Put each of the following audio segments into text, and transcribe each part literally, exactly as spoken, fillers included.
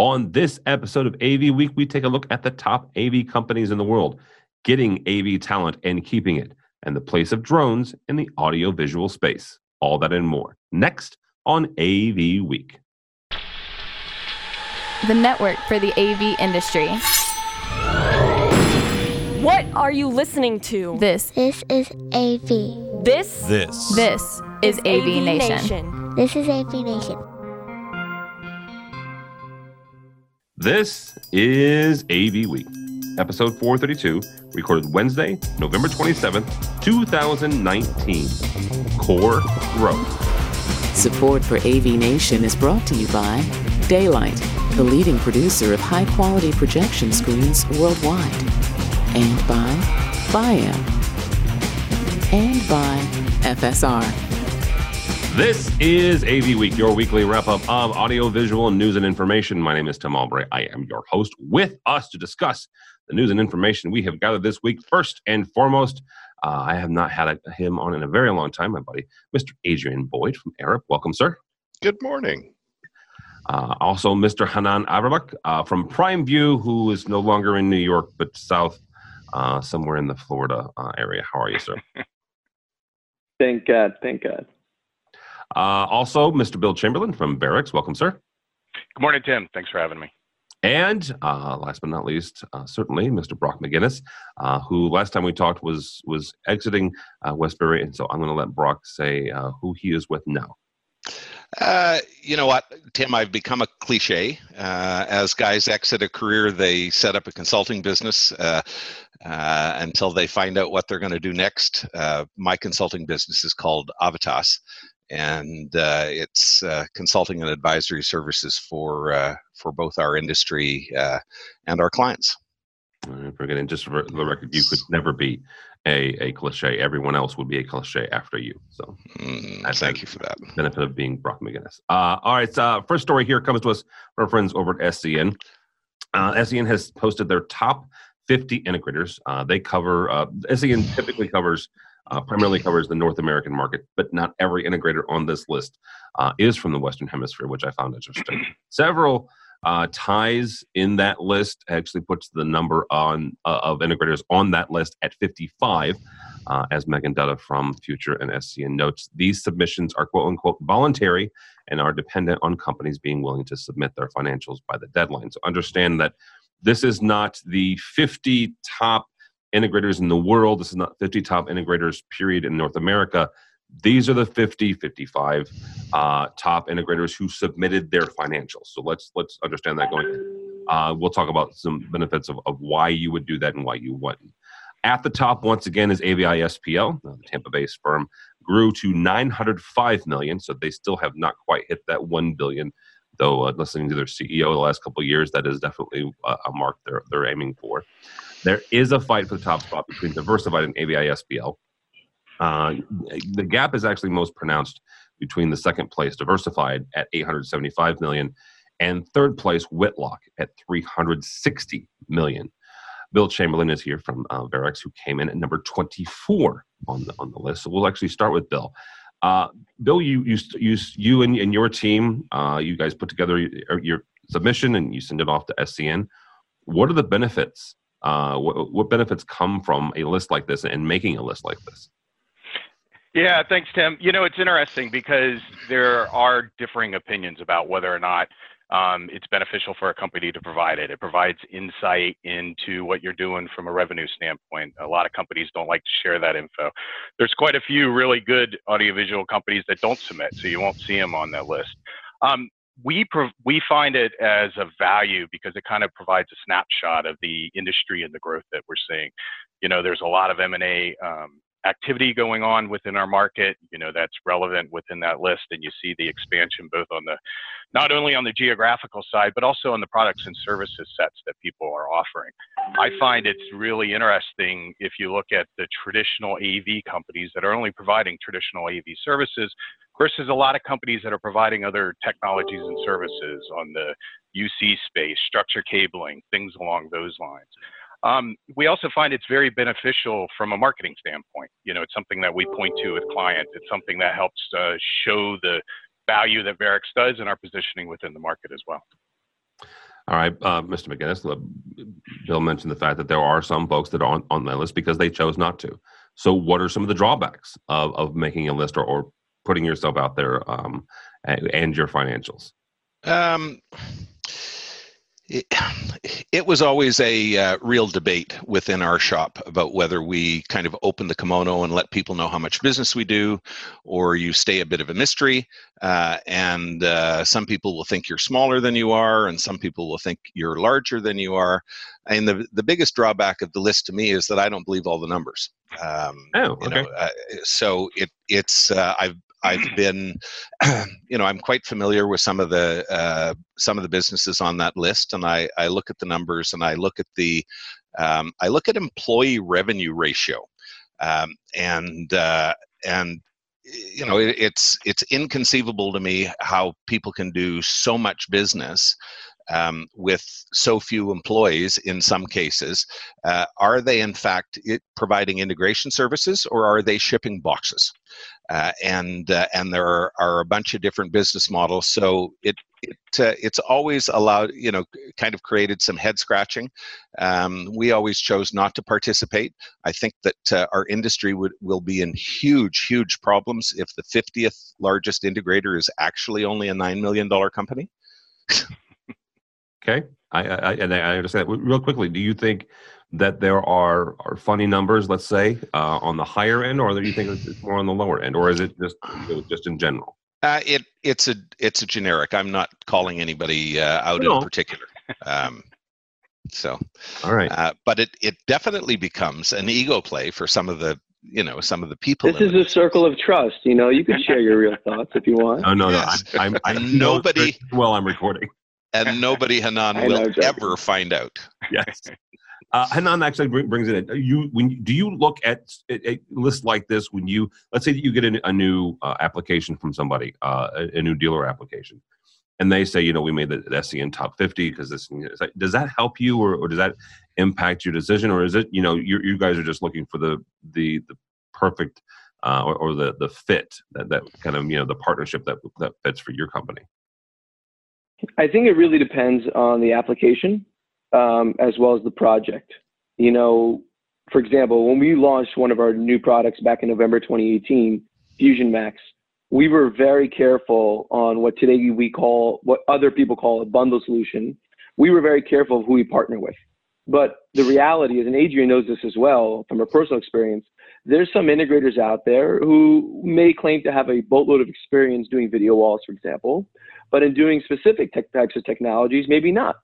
On this episode of A V Week, we take a look at the top A V companies in the world, getting A V talent and keeping it, and the place of drones in the audiovisual space. All that and more, next on A V Week. The network for the A V industry. What are you listening to? This. This is A V. This. This. This is A V Nation. This is A V Nation. This is A V Week, episode four thirty-two, recorded Wednesday, November twenty-seventh, twenty nineteen. Core growth. Support for A V Nation is brought to you by Daylight, the leading producer of high-quality projection screens worldwide, and by Biam, and by F S R. This is A V Week, your weekly wrap-up of audiovisual news and information. My name is Tim Albrecht. I am your host. With us to discuss the news and information we have gathered this week, first and foremost, uh, I have not had a, him on in a very long time, my buddy, Mister Adrian Boyd from Arup. Welcome, sir. Good morning. Uh, also, Mister Hanan Averbuk uh, from Prime View, who is no longer in New York, but south, uh, somewhere in the Florida uh, area. How are you, sir? Thank God. Thank God. Uh, also, Mister Bill Chamberlain from Verrex. Welcome, sir. Good morning, Tim. Thanks for having me. And uh, last but not least, uh, certainly, Mister Brock McGinnis, uh, who last time we talked was was exiting uh, Westbury, and so I'm going to let Brock say uh, who he is with now. Uh, you know what, Tim, I've become a cliche. Uh, as guys exit a career, they set up a consulting business uh, uh, until they find out what they're going to do next. Uh, my consulting business is called Avitas. And uh, it's uh, consulting and advisory services for uh, for both our industry uh, and our clients. And just for the record, you could never be a, a cliche. Everyone else would be a cliche after you. So mm, thank you for that. Benefit of being Brock McGinnis. Uh, all right. Uh, first story here comes to us from our friends over at S C N. Uh, S C N has posted their top fifty integrators. Uh, they cover uh, S C N typically covers. Uh, primarily covers the North American market, but not every integrator on this list uh, is from the Western Hemisphere, which I found interesting. Several uh, ties in that list actually puts the number on uh, of integrators on that list at fifty-five, uh, as Megan Dutta from Future and S C N notes. These submissions are quote-unquote voluntary and are dependent on companies being willing to submit their financials by the deadline. So understand that this is not the fifty top integrators in the world. This is not fifty top integrators, period, in North America. These are the fifty, fifty-five uh, top integrators who submitted their financials. So let's let's understand that going in. Uh, we'll talk about some benefits of, of why you would do that and why you wouldn't. At the top, once again, is A V I S P L. The Tampa-based firm grew to nine hundred five million dollars, so they still have not quite hit that one billion dollars, though uh, listening to their C E O the last couple of years, that is definitely uh, a mark they're, they're aiming for. There is a fight for the top spot between Diversified and A V I S P L. Uh, the gap is actually most pronounced between the second place, Diversified, at eight hundred seventy-five million dollars, and third place, Whitlock, at three hundred sixty million dollars. Bill Chamberlain is here from uh, Verrex, who came in at number twenty-four on the on the list. So we'll actually start with Bill. Uh, Bill, you you you, you and, and your team, uh, you guys put together your, your submission and you send it off to S C N. What are the benefits? Uh, what, what benefits come from a list like this and making a list like this? Yeah, thanks, Tim. You know, it's interesting because there are differing opinions about whether or not um, it's beneficial for a company to provide it. It provides insight into what you're doing from a revenue standpoint. A lot of companies don't like to share that info. There's quite a few really good audiovisual companies that don't submit, so you won't see them on that list. Um, We prov- we find it as a value because it kind of provides a snapshot of the industry and the growth that we're seeing. You know, there's a lot of M and A um, activity going on within our market. You know, that's relevant within that list, and you see the expansion both on the not only on the geographical side, but also on the products and services sets that people are offering. I find it's really interesting if you look at the traditional A V companies that are only providing traditional A V services versus a lot of companies that are providing other technologies and services on the U C space, structure cabling, things along those lines. Um, we also find it's very beneficial from a marketing standpoint. You know, it's something that we point to with clients. It's something that helps uh, show the value that Verrex does and our positioning within the market as well. All right, uh, Mister McGinnis, Bill mentioned the fact that there are some folks that are on, on that list because they chose not to. So what are some of the drawbacks of, of making a list or, or putting yourself out there um, and, and your financials? Um, it, it was always a uh, real debate within our shop about whether we kind of open the kimono and let people know how much business we do, or you stay a bit of a mystery. Uh, and uh, some people will think you're smaller than you are, and some people will think you're larger than you are. And the, the biggest drawback of the list to me is that I don't believe all the numbers. Um, oh, okay. You know, uh, so it, it's, uh, I've, I've been, you know, I'm quite familiar with some of the uh, some of the businesses on that list, and I, I look at the numbers, and I look at the, um, I look at employee revenue ratio, um, and uh, and you know, it, it's it's inconceivable to me how people can do so much business um, with so few employees. In some cases, uh, are they in fact it, providing integration services, or are they shipping boxes? Uh, and uh, and there are, are a bunch of different business models, so it it uh, it's always allowed, you know, kind of created some head scratching. Um, we always chose not to participate. I think that uh, our industry would will be in huge huge problems if the fiftieth largest integrator is actually only a nine million dollar company. Okay, I, I and I understand that. Real quickly, do you think that there are, are funny numbers, let's say, uh, on the higher end, or do you think it's more on the lower end, or is it just just in general? Uh, it it's a it's a generic. I'm not calling anybody uh, out no. in particular. Um, so, all right. Uh, but it it definitely becomes an ego play for some of the you know some of the people. This is it. A circle of trust. You know, you can share your real thoughts if you want. Oh no, yes. no, I'm, I'm, I'm nobody. While I'm recording, and nobody Hanan I will know, ever find out. Yes. Uh, Hanan actually brings it in. You, when, do you look at a list like this when you, let's say that you get a, a new uh, application from somebody, uh, a, a new dealer application, and they say, you know, we made the, the S C N top fifty because this, like, does that help you or, or does that impact your decision? Or is it, you know, you, you guys are just looking for the, the, the perfect uh, or, or the, the fit, that, that kind of, you know, the partnership that, that fits for your company? I think it really depends on the application. Um, as well as the project. You know, for example, when we launched one of our new products back in November twenty eighteen, Fusion Max, we were very careful on what today we call, what other people call a bundle solution. We were very careful of who we partner with. But the reality is, and Adrian knows this as well from her personal experience, there's some integrators out there who may claim to have a boatload of experience doing video walls, for example, but in doing specific tech types of technologies, maybe not.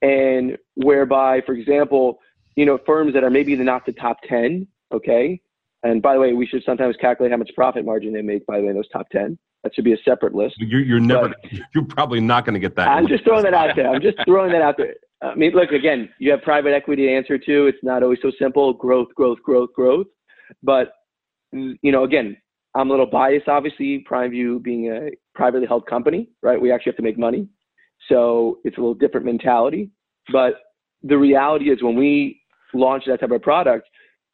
And whereby, for example, you know, firms that are maybe not the top ten, okay? And by the way, we should sometimes calculate how much profit margin they make, by the way, in those top ten. That should be a separate list. You're, you're, never, you're probably not going to get that. I'm just throwing that out there. I'm just throwing that out there. I mean, look, again, you have private equity to answer to. It's not always so simple. Growth, growth, growth, growth. But, you know, again, I'm a little biased, obviously, Prime View being a privately held company, right? We actually have to make money. So it's a little different mentality, but the reality is when we launch that type of product,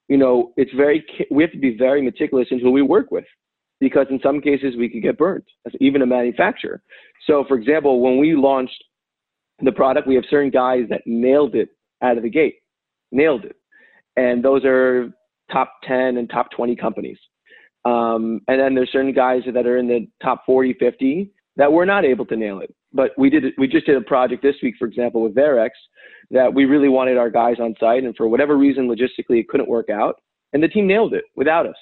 you know, it's very, we have to be very meticulous in who we work with, because in some cases we could get burnt as even a manufacturer. So for example, when we launched the product, we have certain guys that nailed it out of the gate, nailed it. And those are top ten and top twenty companies. Um, and then there's certain guys that are in the top forty, fifty that were not able to nail it. But we did. We just did a project this week, for example, with Verrex, that we really wanted our guys on site, and for whatever reason, logistically, it couldn't work out, and the team nailed it without us.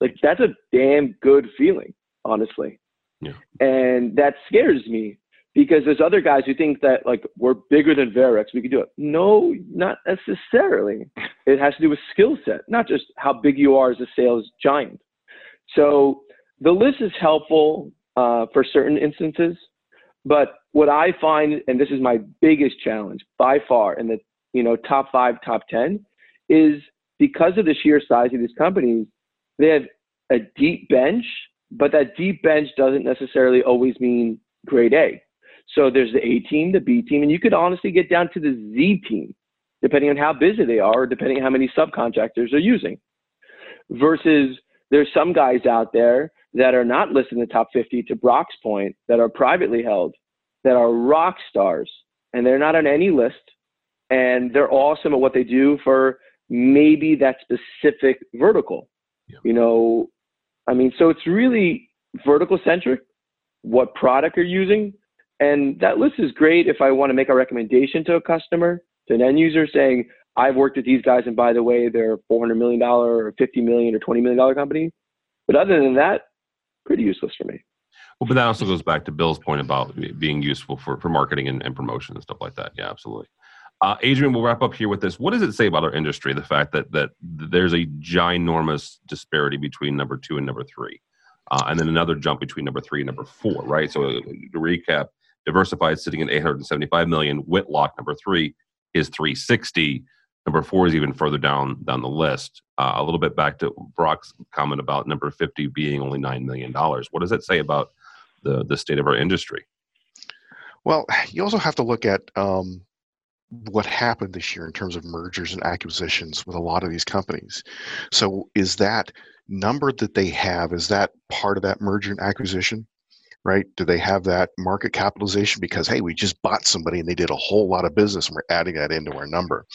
Like, that's a damn good feeling, honestly. Yeah. And that scares me, because there's other guys who think that, like, we're bigger than Verrex, we could do it. No, not necessarily. It has to do with skill set, not just how big you are as a sales giant. So the list is helpful uh, for certain instances. But what I find, and this is my biggest challenge by far in the you know top five, top ten, is because of the sheer size of these companies, they have a deep bench, but that deep bench doesn't necessarily always mean grade A. So there's the A team, the B team, and you could honestly get down to the Z team, depending on how busy they are, or depending on how many subcontractors they're using. Versus there's some guys out there that are not listed in the top fifty, to Brock's point, that are privately held, that are rock stars, and they're not on any list, and they're awesome at what they do for maybe that specific vertical. Yeah. You know, I mean, so it's really vertical centric, what product you're using. And that list is great if I want to make a recommendation to a customer, to an end user, saying, I've worked with these guys, and by the way, they're a four hundred million dollars or fifty million dollars or twenty million dollars company. But other than that, pretty useless for me. Well, but that also goes back to Bill's point about being useful for, for marketing and, and promotion and stuff like that. Yeah, absolutely. Uh, Adrian, we'll wrap up here with this. What does it say about our industry, the fact that that there's a ginormous disparity between number two and number three, uh, and then another jump between number three and number four, right? So uh, to recap, Diversified sitting at eight hundred seventy-five million. Whitlock, number three, is three sixty. Number four is even further down down the list. Uh, a little bit back to Brock's comment about number fifty being only nine million dollars. What does that say about the, the state of our industry? Well, you also have to look at um, what happened this year in terms of mergers and acquisitions with a lot of these companies. So is that number that they have, is that part of that merger and acquisition? Right? Do they have that market capitalization? Because, hey, we just bought somebody and they did a whole lot of business and we're adding that into our number.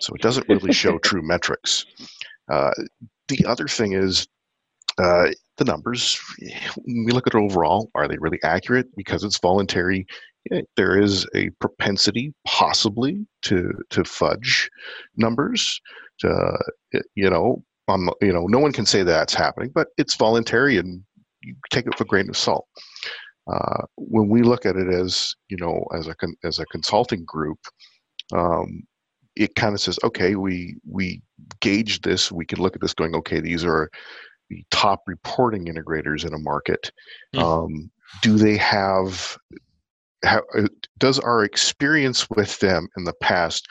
So it doesn't really show true metrics. Uh, the other thing is uh, the numbers, when we look at it overall, are they really accurate? Because it's voluntary, there is a propensity possibly to, to fudge numbers, to, you know, um, you know, no one can say that's happening, but it's voluntary and you take it with a grain of salt. Uh, when we look at it as, you know, as a con- as a consulting group, um, it kind of says, okay, we we gauge this. We can look at this going, okay, these are the top reporting integrators in a market. Mm. Um, do they have, have? Does our experience with them in the past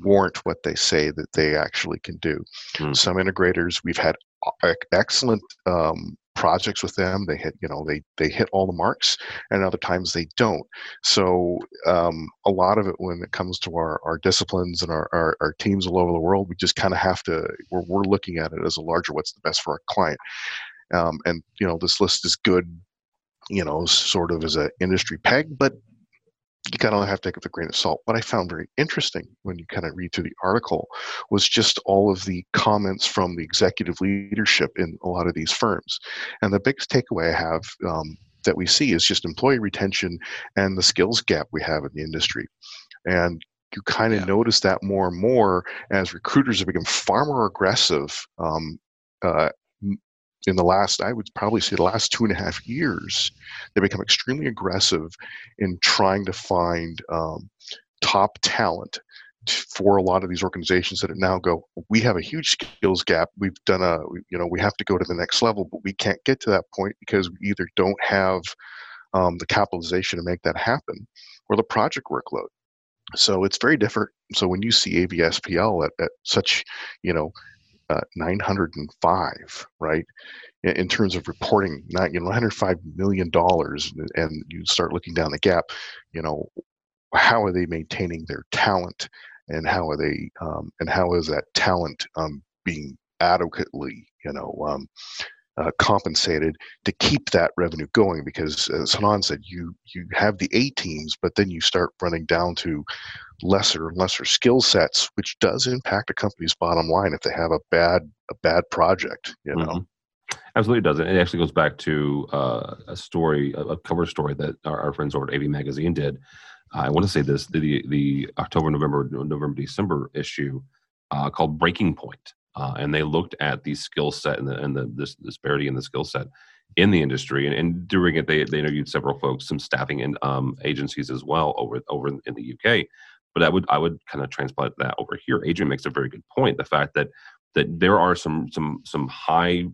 warrant what they say that they actually can do? Mm. Some integrators we've had excellent. Um, projects with them, they hit, you know, they they hit all the marks, and other times they don't. So um, a lot of it, when it comes to our, our disciplines and our, our, our teams all over the world, we just kind of have to, we're, we're looking at it as a larger, what's the best for our client. Um, and, you know, this list is good, you know, sort of as an industry peg, but you kind of have to take it with a grain of salt. What I found very interesting when you kind of read through the article was just all of the comments from the executive leadership in a lot of these firms. And the biggest takeaway I have um, that we see is just employee retention and the skills gap we have in the industry. And you kind of yeah. notice that more and more as recruiters have become far more aggressive um, uh, in the last, I would probably say the last two and a half years, they become extremely aggressive in trying to find um, top talent t- for a lot of these organizations that now go, we have a huge skills gap. We've done a, you know, we have to go to the next level, but we can't get to that point because we either don't have um, the capitalization to make that happen or the project workload. So it's very different. So when you see A V I S P L at, at such, you know, Uh, nine hundred five, right? In, in terms of reporting, not, you know, one hundred five million dollars, and you start looking down the gap, you know, how are they maintaining their talent, and how are they, um, and how is that talent um, being adequately, you know, um, uh, compensated to keep that revenue going? Because as Hanan said, you, you have the A teams, but then you start running down to lesser and lesser skill sets, which does impact a company's bottom line if they have a bad a bad project, you know. Mm-hmm. Absolutely does. It actually goes back to uh, a story, a cover story that our, our friends over at A V Magazine did. Uh, I want to say this, the the October, November, November, December issue uh, called Breaking Point. Uh, and they looked at the skill set and the, and the this disparity in the skill set in the industry. And, and during it, they, they interviewed several folks, some staffing and um, agencies as well over, over in the U K. But I would I would kind of transplant that over here. Adrian makes a very good point. The fact that that there are some some some high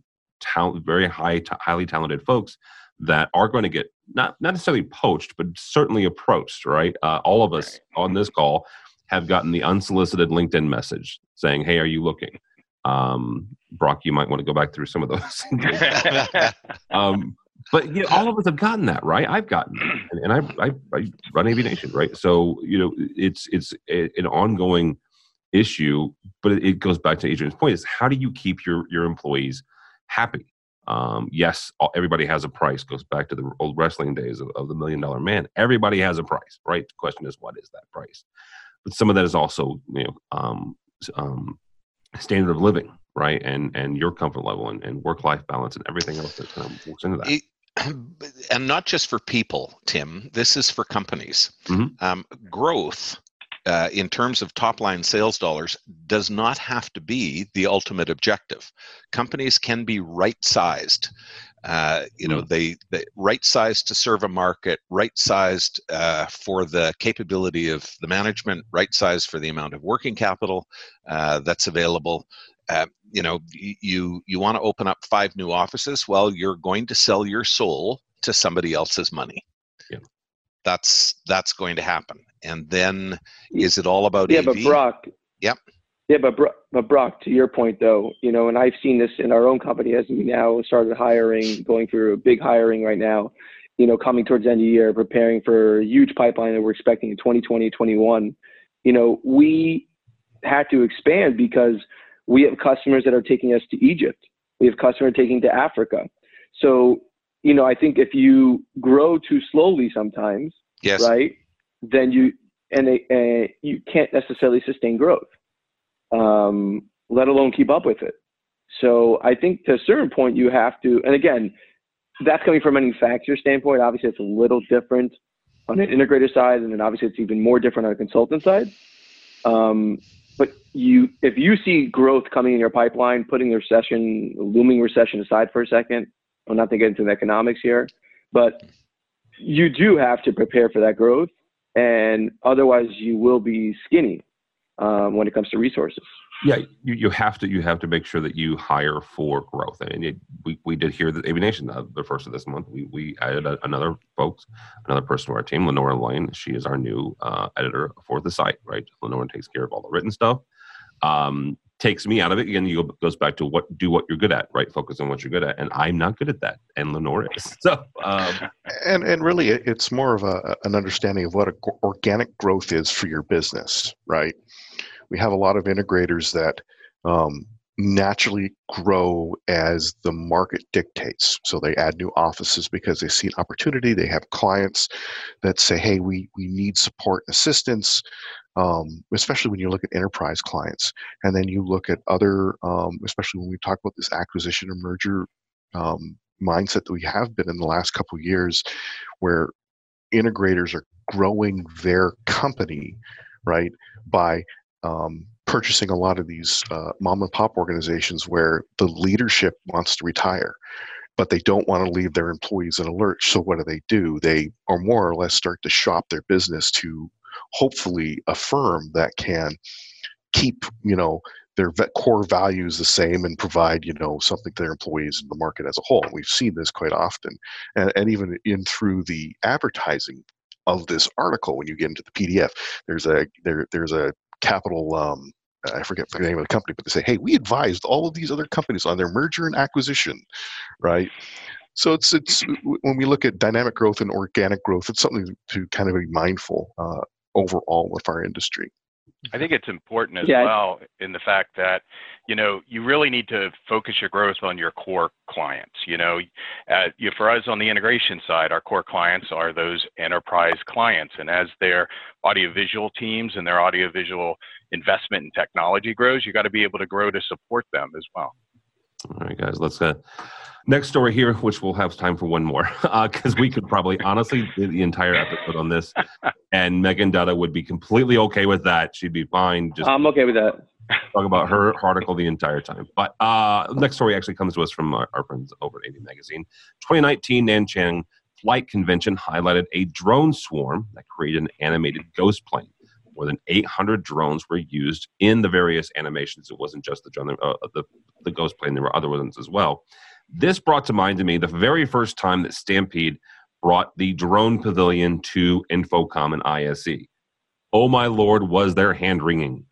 talent, very high, t- highly talented folks that are going to get not not necessarily poached, but certainly approached. Right? Uh, all of us on this call have gotten the unsolicited LinkedIn message saying, "Hey, are you looking?" Um, Brock, you might want to go back through some of those. um, But you know, all of us have gotten that, right? I've gotten that, and, and I, I, I run A V Nation, right? So you know, it's it's a, an ongoing issue, but it goes back to Adrian's point: is how do you keep your your employees happy? Um, yes, everybody has a price. Goes back to the old wrestling days of, of the million dollar man. Everybody has a price, right? The question is, what is that price? But some of that is also, you know, um, um, standard of living, right? And and your comfort level and, and work life balance and everything else that kind of works into that. It, and not just for people, Tim. This is for companies. Mm-hmm. Um, growth. Uh, in terms of top-line sales dollars, does not have to be the ultimate objective. Companies can be right-sized. Uh, you know, they, they right-sized to serve a market, right-sized uh, for the capability of the management, right-sized for the amount of working capital uh, that's available. Uh, you know, you you want to open up five new offices. Well, you're going to sell your soul to somebody else's money. Yeah. That's that's going to happen. And then, is it all about yeah, A V? But Brock, yep. Yeah, but Brock, but Brock, to your point though, you know, and I've seen this in our own company as we now started hiring, going through a big hiring right now, you know, coming towards the end of the year, preparing for a huge pipeline that we're expecting in twenty twenty, twenty-one. You know, we had to expand because we have customers that are taking us to Egypt. We have customers taking to Africa. So, you know, I think if you grow too slowly sometimes, yes. right? Then you and they, uh, you can't necessarily sustain growth, um, let alone keep up with it. So I think to a certain point you have to, and again, that's coming from a manufacturer standpoint. Obviously, it's a little different on an integrator side, and then obviously it's even more different on a consultant side. Um, but you, if you see growth coming in your pipeline, putting the recession, looming recession aside for a second, I'm not going to get into the economics here, but you do have to prepare for that growth. And otherwise you will be skinny um, when it comes to resources. Yeah, you, you have to you have to make sure that you hire for growth. I mean, it, we, we did hear that A V Nation, uh, the first of this month, we, we added a, another folks, another person to our team, Lenore Elaine. She is our new uh, editor for the site, right? Lenore takes care of all the written stuff, um, takes me out of it. Again, you go, goes back to what do what you're good at, right? Focus on what you're good at. And I'm not good at that. And Lenore is. So, um, and, and really, it's more of a, an understanding of what a, organic growth is for your business, right? We have a lot of integrators that um, naturally grow as the market dictates. So they add new offices because they see an opportunity. They have clients that say, hey, we, we need support and assistance, um, especially when you look at enterprise clients. And then you look at other, um, especially when we talk about this acquisition and merger um, mindset that we have been in the last couple of years, where integrators are growing their company, right, by Um, purchasing a lot of these uh, mom and pop organizations where the leadership wants to retire, but they don't want to leave their employees in a lurch. So what do they do? They or more or less start to shop their business to hopefully a firm that can keep, you know, their core values the same and provide, you know, something to their employees and the market as a whole. We've seen this quite often. And, and even in through the advertising of this article, when you get into the P D F, there's a, there, there's a, Capital, um, I forget the name of the company, but they say, hey, we advised all of these other companies on their merger and acquisition, right? So it's it's when we look at dynamic growth and organic growth, it's something to kind of be mindful uh, overall with our industry. I think it's important as yeah. well in the fact that, you know, you really need to focus your growth on your core clients. You know, uh, you, for us on the integration side, our core clients are those enterprise clients. And as their audiovisual teams and their audiovisual investment in technology grows, you got to be able to grow to support them as well. All right, guys, let's uh next story here, which we'll have time for one more, because uh, we could probably honestly do the entire episode on this, and Megan Dutta would be completely okay with that. She'd be fine. Just I'm okay with that. Talk about her article the entire time. But uh, next story actually comes to us from our, our friends over at A V Magazine. twenty nineteen Nanchang Flight Convention highlighted a drone swarm that created an animated ghost plane. More than eight hundred drones were used in the various animations. It wasn't just the drone, uh, the, the ghost plane. There were other ones as well. This brought to mind to me the very first time that Stampede brought the drone pavilion to Infocom and I S E. Oh my Lord, was their hand wringing.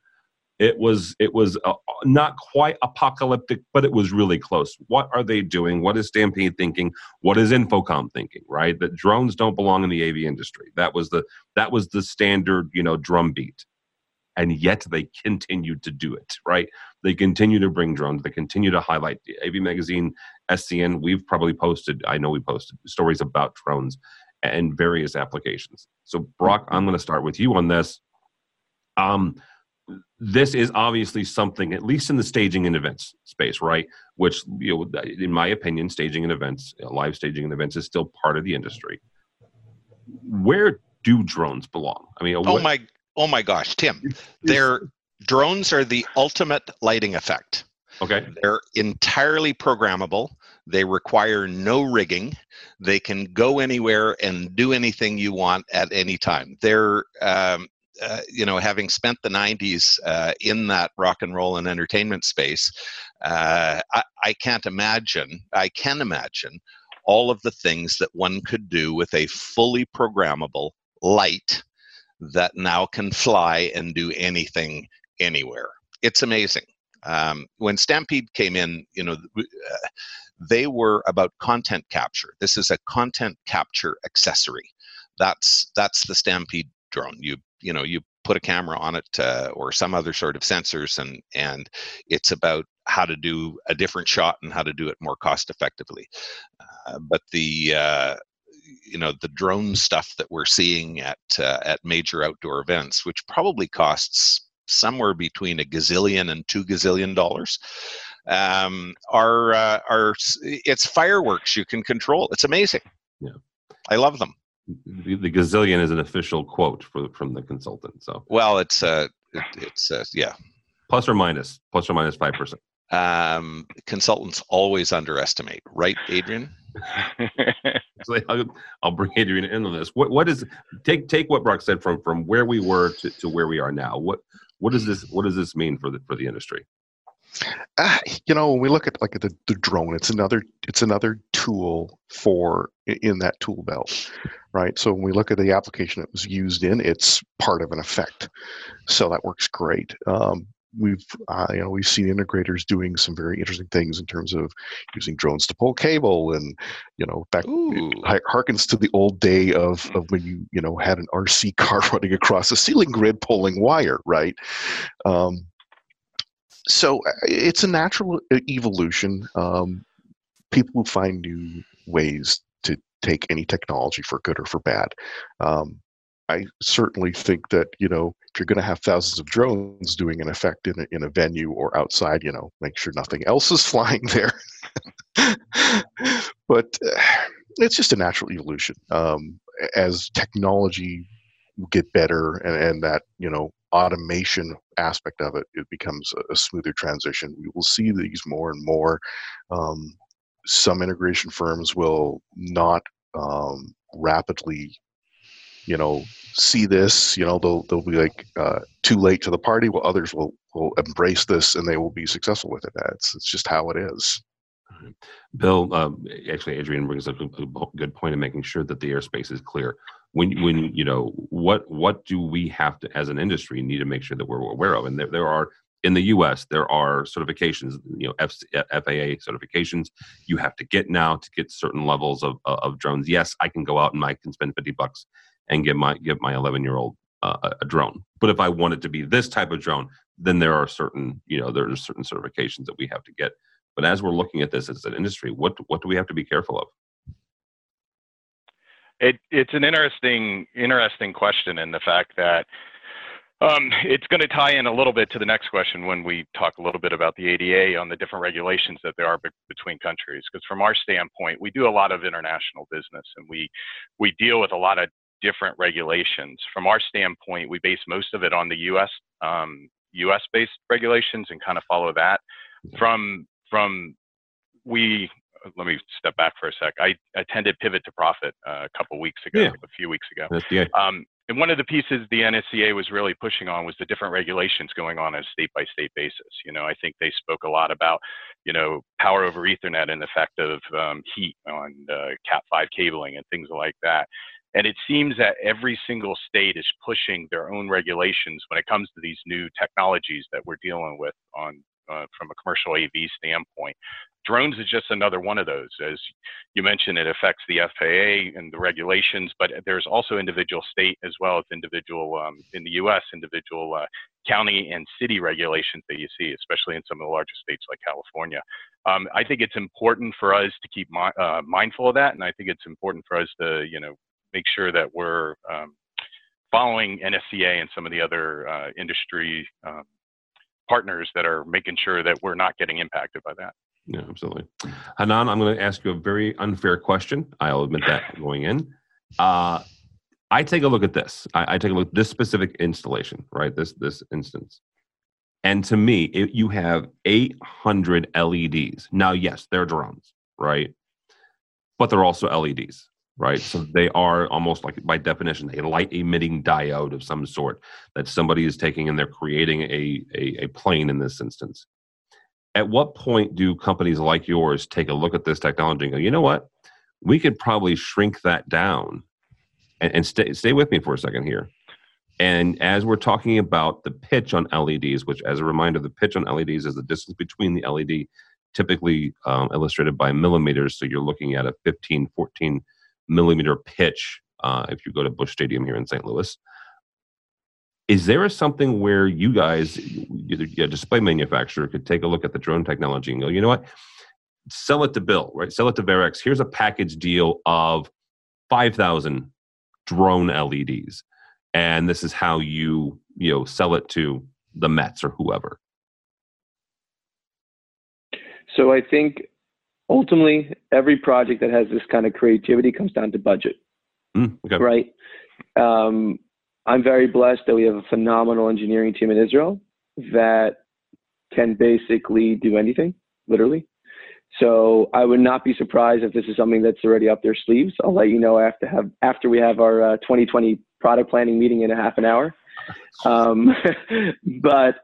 It was, it was uh, not quite apocalyptic, but it was really close. What are they doing? What is Stampede thinking? What is Infocom thinking, right? That drones don't belong in the A V industry. That was the, that was the standard, you know, drumbeat. And yet they continue to do it, right? They continue to bring drones. They continue to highlight. The A V Magazine S C N, we've probably posted, I know we posted stories about drones and various applications. So Brock, I'm going to start with you on this. Um, this is obviously something, at least in the staging and events space, right? Which, you know, in my opinion, staging and events, live staging and events is still part of the industry. Where do drones belong? I mean, oh my, oh my gosh, Tim, they're, drones are the ultimate lighting effect. Okay. They're entirely programmable. They require no rigging. They can go anywhere and do anything you want at any time. They're, um, uh, you know, having spent the nineties uh, in that rock and roll and entertainment space, uh, I, I can't imagine, I can imagine all of the things that one could do with a fully programmable light that now can fly and do anything anywhere. It's amazing. Um, when Stampede came in, you know, uh, they were about content capture. This is a content capture accessory. That's that's the Stampede drone. You you know you put a camera on it uh, or some other sort of sensors, and and it's about how to do a different shot and how to do it more cost effectively. Uh, but the uh, you know the drone stuff that we're seeing at uh, at major outdoor events, which probably costs somewhere between a gazillion and two gazillion dollars, um, are uh, are it's fireworks you can control. It's amazing. Yeah, I love them. The, the gazillion is an official quote for, from the consultant. So well, it's uh, it, it's uh, yeah, plus or minus, plus or minus five percent. Um, consultants always underestimate, right, Adrian? So I'll, I'll bring Adrian in on this. What what is take take what Brock said from from where we were to, to where we are now. What What does this What does this mean for the for the industry? Uh, you know, when we look at like the, the drone, it's another it's another tool for in that tool belt, right? So when we look at the application it was used in, it's part of an effect. So that works great. Um, we've uh, you know we've seen integrators doing some very interesting things in terms of using drones to pull cable, and you know back it harkens to the old day of of when you you know had an R C car running across a ceiling grid pulling wire, right? Um, so it's a natural evolution. Um, people find new ways to take any technology for good or for bad. Um, I certainly think that, you know, if you're going to have thousands of drones doing an effect in a, in a venue or outside, you know, make sure nothing else is flying there. But uh, it's just a natural evolution. Um, as technology get better and, and that, you know, automation aspect of it, it becomes a, a smoother transition. We will see these more and more. Um, some integration firms will not um, rapidly you know, see this, you know, they'll, they'll be like uh, too late to the party, while others will, will embrace this and they will be successful with it. That's, it's just how it is. Bill, um, actually, Adrian brings up a, a good point in making sure that the airspace is clear. When, when you know, what what do we have to, as an industry, need to make sure that we're aware of? And there, there are, in the U S, there are certifications, you know, F A A certifications you have to get now to get certain levels of, of drones. Yes, I can go out and I can spend fifty bucks and give my give my eleven year old uh, a drone, but if I want it to be this type of drone, then there are certain you know there are certain certifications that we have to get. But as we're looking at this as an industry, what what do we have to be careful of? It it's an interesting interesting question, and the fact that um, it's going to tie in a little bit to the next question when we talk a little bit about the A D A on the different regulations that there are be between countries. Because from our standpoint, we do a lot of international business, and we we deal with a lot of different regulations. From our standpoint, we base most of it on the U S um, U S-based regulations and kind of follow that. From from we let me step back for a sec. I attended Pivot to Profit a couple weeks ago, yeah. a few weeks ago, um, and one of the pieces the N S C A was really pushing on was the different regulations going on on a state-by-state basis. You know, I think they spoke a lot about you know power over Ethernet and the effect of um, heat on uh, Cat five cabling and things like that. And it seems that every single state is pushing their own regulations when it comes to these new technologies that we're dealing with on, uh, from a commercial A V standpoint. Drones is just another one of those. As you mentioned, it affects the F A A and the regulations, but there's also individual state as well as individual, um, in the U S, individual uh, county and city regulations that you see, especially in some of the larger states like California. Um, I think it's important for us to keep mi uh, mindful of that, and I think it's important for us to, you know, make sure that we're um, following N S C A and some of the other uh, industry um, partners that are making sure that we're not getting impacted by that. Yeah, absolutely. Hanan, I'm going to ask you a very unfair question. I'll admit that going in. Uh, I take a look at this. I, I take a look at this specific installation, right? This this instance. And to me, it, you have eight hundred L E Ds. Now, yes, they're drones, right? But they're also L E Ds, right? So they are almost like, by definition, a light-emitting diode of some sort that somebody is taking and they're creating a, a, a plane in this instance. At what point do companies like yours take a look at this technology and go, you know what? We could probably shrink that down. And, and stay, stay with me for a second here. And as we're talking about the pitch on L E Ds, which as a reminder, the pitch on L E Ds is the distance between the L E D, typically um, illustrated by millimeters. So you're looking at a fifteen, fourteen millimeter pitch uh, if you go to Busch Stadium here in Saint Louis. Is there something where you guys, a display manufacturer, could take a look at the drone technology and go, you know what, sell it to Bill, right? Sell it to Verrex. Here's a package deal of five thousand drone L E Ds. And this is how you, you know, sell it to the Mets or whoever. So I think ultimately every project that has this kind of creativity comes down to budget, mm, okay. right? Um, I'm very blessed that we have a phenomenal engineering team in Israel that can basically do anything, literally. So I would not be surprised if this is something that's already up their sleeves. I'll let you know after have after we have our uh, twenty twenty product planning meeting in a half an hour. Um, but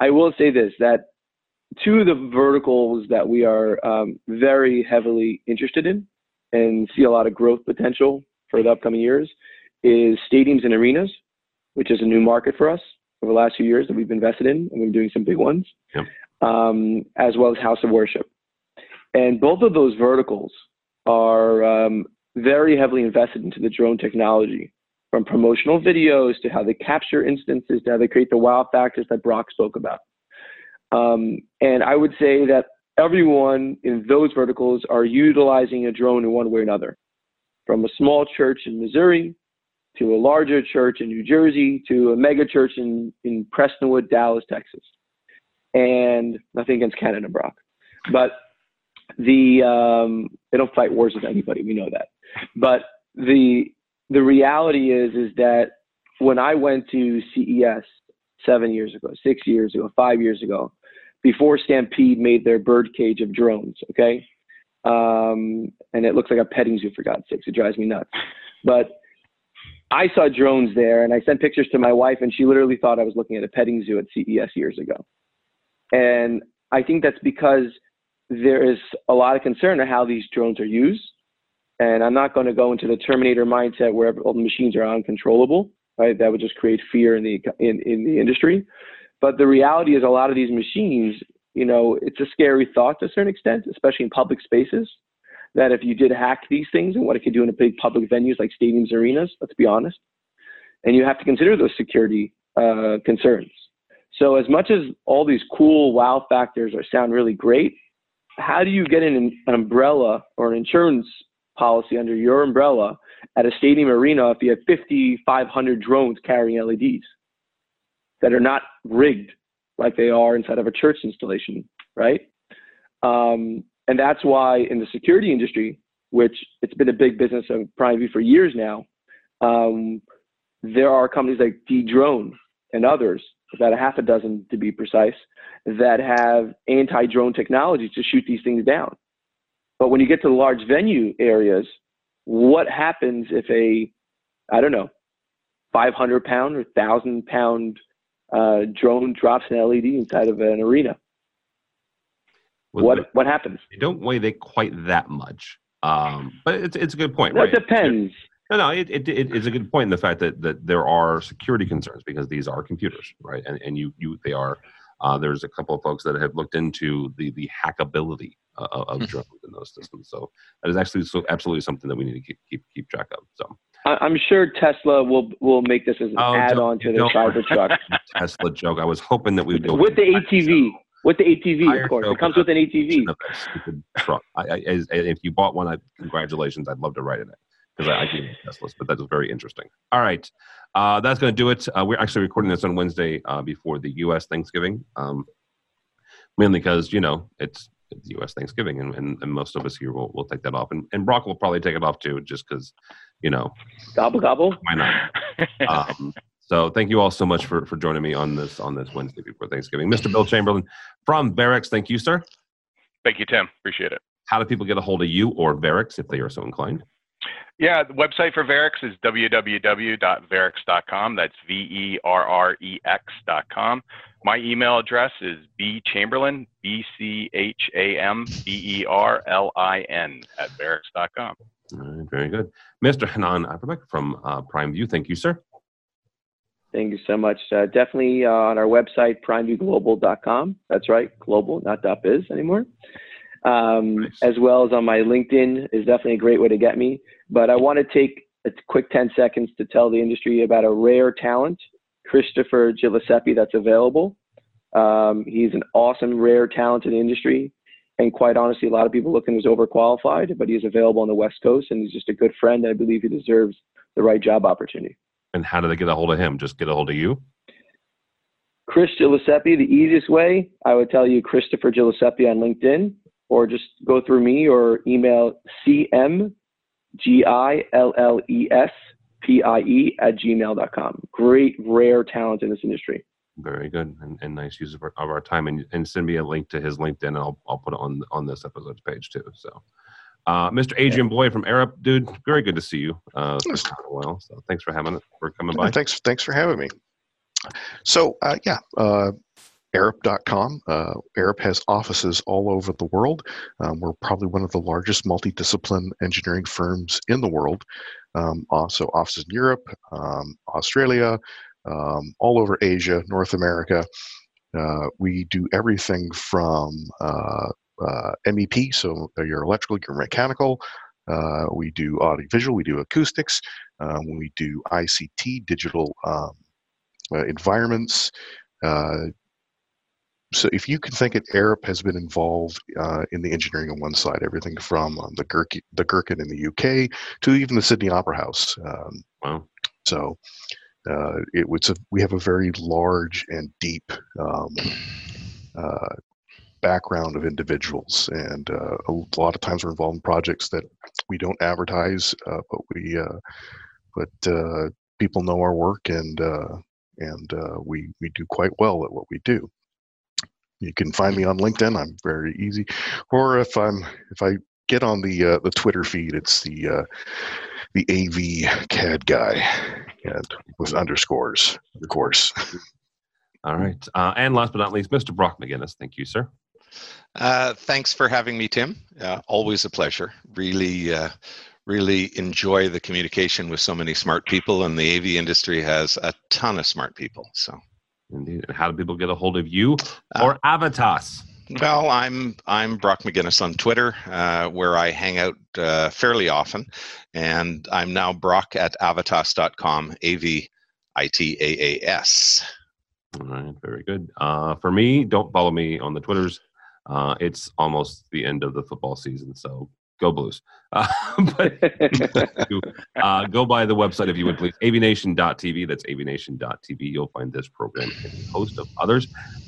I will say this, that two of the verticals that we are um, very heavily interested in and see a lot of growth potential for the upcoming years is stadiums and arenas, which is a new market for us over the last few years that we've invested in, and we're doing some big ones, yep. um, as well as house of worship. And both of those verticals are um, very heavily invested into the drone technology, from promotional videos to how they capture instances, to how they create the wow factors that Brock spoke about. Um, and I would say that everyone in those verticals are utilizing a drone in one way or another, from a small church in Missouri to a larger church in New Jersey to a mega church in, in Prestonwood, Dallas, Texas. And nothing against Canada, Brock. But the um, they don't fight wars with anybody, we know that. But the the reality is is that when I went to C E S seven years ago, six years ago, five years ago, before Stampede made their birdcage of drones, okay? Um, and it looks like a petting zoo, for God's sakes. It drives me nuts. But I saw drones there, and I sent pictures to my wife, and she literally thought I was looking at a petting zoo at C E S years ago. And I think that's because there is a lot of concern on how these drones are used. And I'm not going to go into the Terminator mindset where all the machines are uncontrollable, right? That would just create fear in the in, in the industry. But the reality is a lot of these machines, you know, it's a scary thought to a certain extent, especially in public spaces, that if you did hack these things and what it could do in a big public venues like stadiums, arenas, let's be honest, and you have to consider those security uh, concerns. So as much as all these cool wow factors are sound really great, how do you get an, an umbrella or an insurance policy under your umbrella at a stadium arena if you have fifty, five hundred drones carrying L E Ds that are not rigged like they are inside of a church installation, right? Um, and that's why in the security industry, which it's been a big business of Prime View for years now, um, there are companies like D-Drone and others, about a half a dozen to be precise, that have anti-drone technology to shoot these things down. But when you get to the large venue areas, what happens if a, I don't know, five hundred pound or one thousand pound uh, drone drops an L E D inside of an arena? Well, what what happens? They don't weigh they quite that much, um, but it's it's a good point. No, right? It depends. No, no, it, it, it is a good point in the fact that that there are security concerns because these are computers, right? And and you you they are. Uh, there's a couple of folks that have looked into the the hackability uh, of drones in those systems. So that is actually so absolutely something that we need to keep keep keep track of. So I'm sure Tesla will will make this as an oh, add-on to their Cybertruck. Tesla joke. I was hoping that we would go with the A T V. With the A T V, of course. It comes with an A T V. Truck. I, I, as, if you bought one, I, congratulations. I'd love to ride in it because I, I do Teslas, but that is very interesting. All right. Uh, that's going to do it. Uh, we're actually recording this on Wednesday uh, before the U S Thanksgiving, um, mainly because, you know, it's the U S Thanksgiving, and, and, and most of us here will, will take that off. And, and Brock will probably take it off, too, just because, you know. Gobble, gobble. Why not? Um, So thank you all so much for, for joining me on this on this Wednesday before Thanksgiving. Mister Bill Chamberlain from Verrex, thank you, sir. Thank you, Tim. Appreciate it. How do people get a hold of you or Verrex if they are so inclined? Yeah, the website for Verrex is w w w dot verrex dot com. That's V E R R E X dot com. My email address is bchamberlin, B C H A M B E R L I N, at verrex dot com. All right, very good. Mister Hanan Averbuk from uh, Prime View, thank you, sir. Thank you so much. Uh, definitely uh, on our website, prime view global dot com. That's right, global, not .biz anymore. Um, nice. As well as on my LinkedIn is definitely a great way to get me. But I want to take a quick ten seconds to tell the industry about a rare talent, Christopher Gillespie, that's available. Um, he's an awesome, rare talent in the industry. And quite honestly, a lot of people look at him as overqualified, but he's available on the West Coast, and he's just a good friend. I believe he deserves the right job opportunity. And how do they get a hold of him? Just get a hold of you? Chris Gillespie, the easiest way, I would tell you Christopher Gillespie on LinkedIn, or just go through me or email C M G I L L E S P I E at gmail dot com. Great, rare talent in this industry. Very good, and, and nice use of our, of our time. And, and send me a link to his LinkedIn, and I'll, I'll put it on, on this episode's page too. So. Uh, Mister Adrian Boyd from Arup, dude, very good to see you. Uh, it's been a while, so thanks for having for coming by. Thanks, thanks for having me. So uh, yeah, uh, Arup dot com. Uh, Arup has offices all over the world. Um, we're probably one of the largest multidiscipline engineering firms in the world. Um, also offices in Europe, um, Australia, um, all over Asia, North America. Uh, we do everything from uh, Uh, M E P, so your electrical, your mechanical. Uh, we do audiovisual, we do acoustics. Um, we do I C T, digital um, uh, environments. Uh, so if you can think it, Arup has been involved uh, in the engineering on one side, everything from um, the, Gherkin, the Gherkin in the U K to even the Sydney Opera House. Um, wow. So uh, it, it's a, we have a very large and deep um, uh, background of individuals, and uh, a lot of times we're involved in projects that we don't advertise, uh, but we uh, but uh, people know our work, and uh, and uh, we we do quite well at what we do. You can find me on LinkedIn. I'm very easy, or if I'm if I get on the uh, the Twitter feed, it's the uh, the A V C A D guy, and with underscores, of course. All right, uh, and last but not least, Mister Brock McGinnis. Thank you, sir. Uh, thanks for having me, Tim. Uh, always a pleasure. Really, uh, really enjoy the communication with so many smart people, and the A V industry has a ton of smart people. So, indeed. And how do people get a hold of you or uh, Avitas? Well, I'm I'm Brock McGinnis on Twitter, uh, where I hang out uh, fairly often, and I'm now Brock at avitas dot com. A V I T A A S. All right, very good. Uh, for me, don't follow me on the Twitters. Uh, it's almost the end of the football season, so go Blues. Uh, but uh, go by the website if you would, please. A V nation dot T V. That's A V nation dot T V. You'll find this program and a host of others.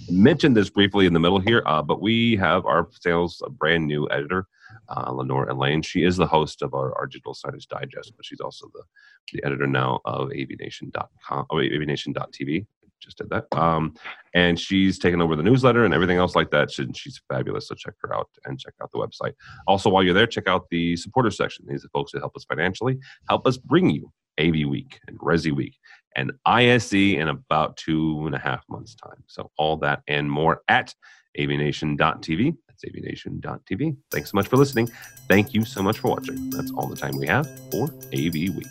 I mentioned this briefly in the middle here, uh, but we have our sales a brand new editor, uh, Lenore Elaine. She is the host of our, our Digital Signage Digest, but she's also the, the editor now of A V nation dot com, oh, A V nation dot T V. Just did that, um, and she's taken over the newsletter and everything else like that. She, she's fabulous, so check her out and check out the website. Also, while you're there, check out the supporter section. These are folks that help us financially, help us bring you A V Week and Resi Week and I S E in about two and a half months' time. So all that and more at A V nation dot T V. That's A V nation dot T V. Thanks so much for listening. Thank you so much for watching. That's all the time we have for A V Week.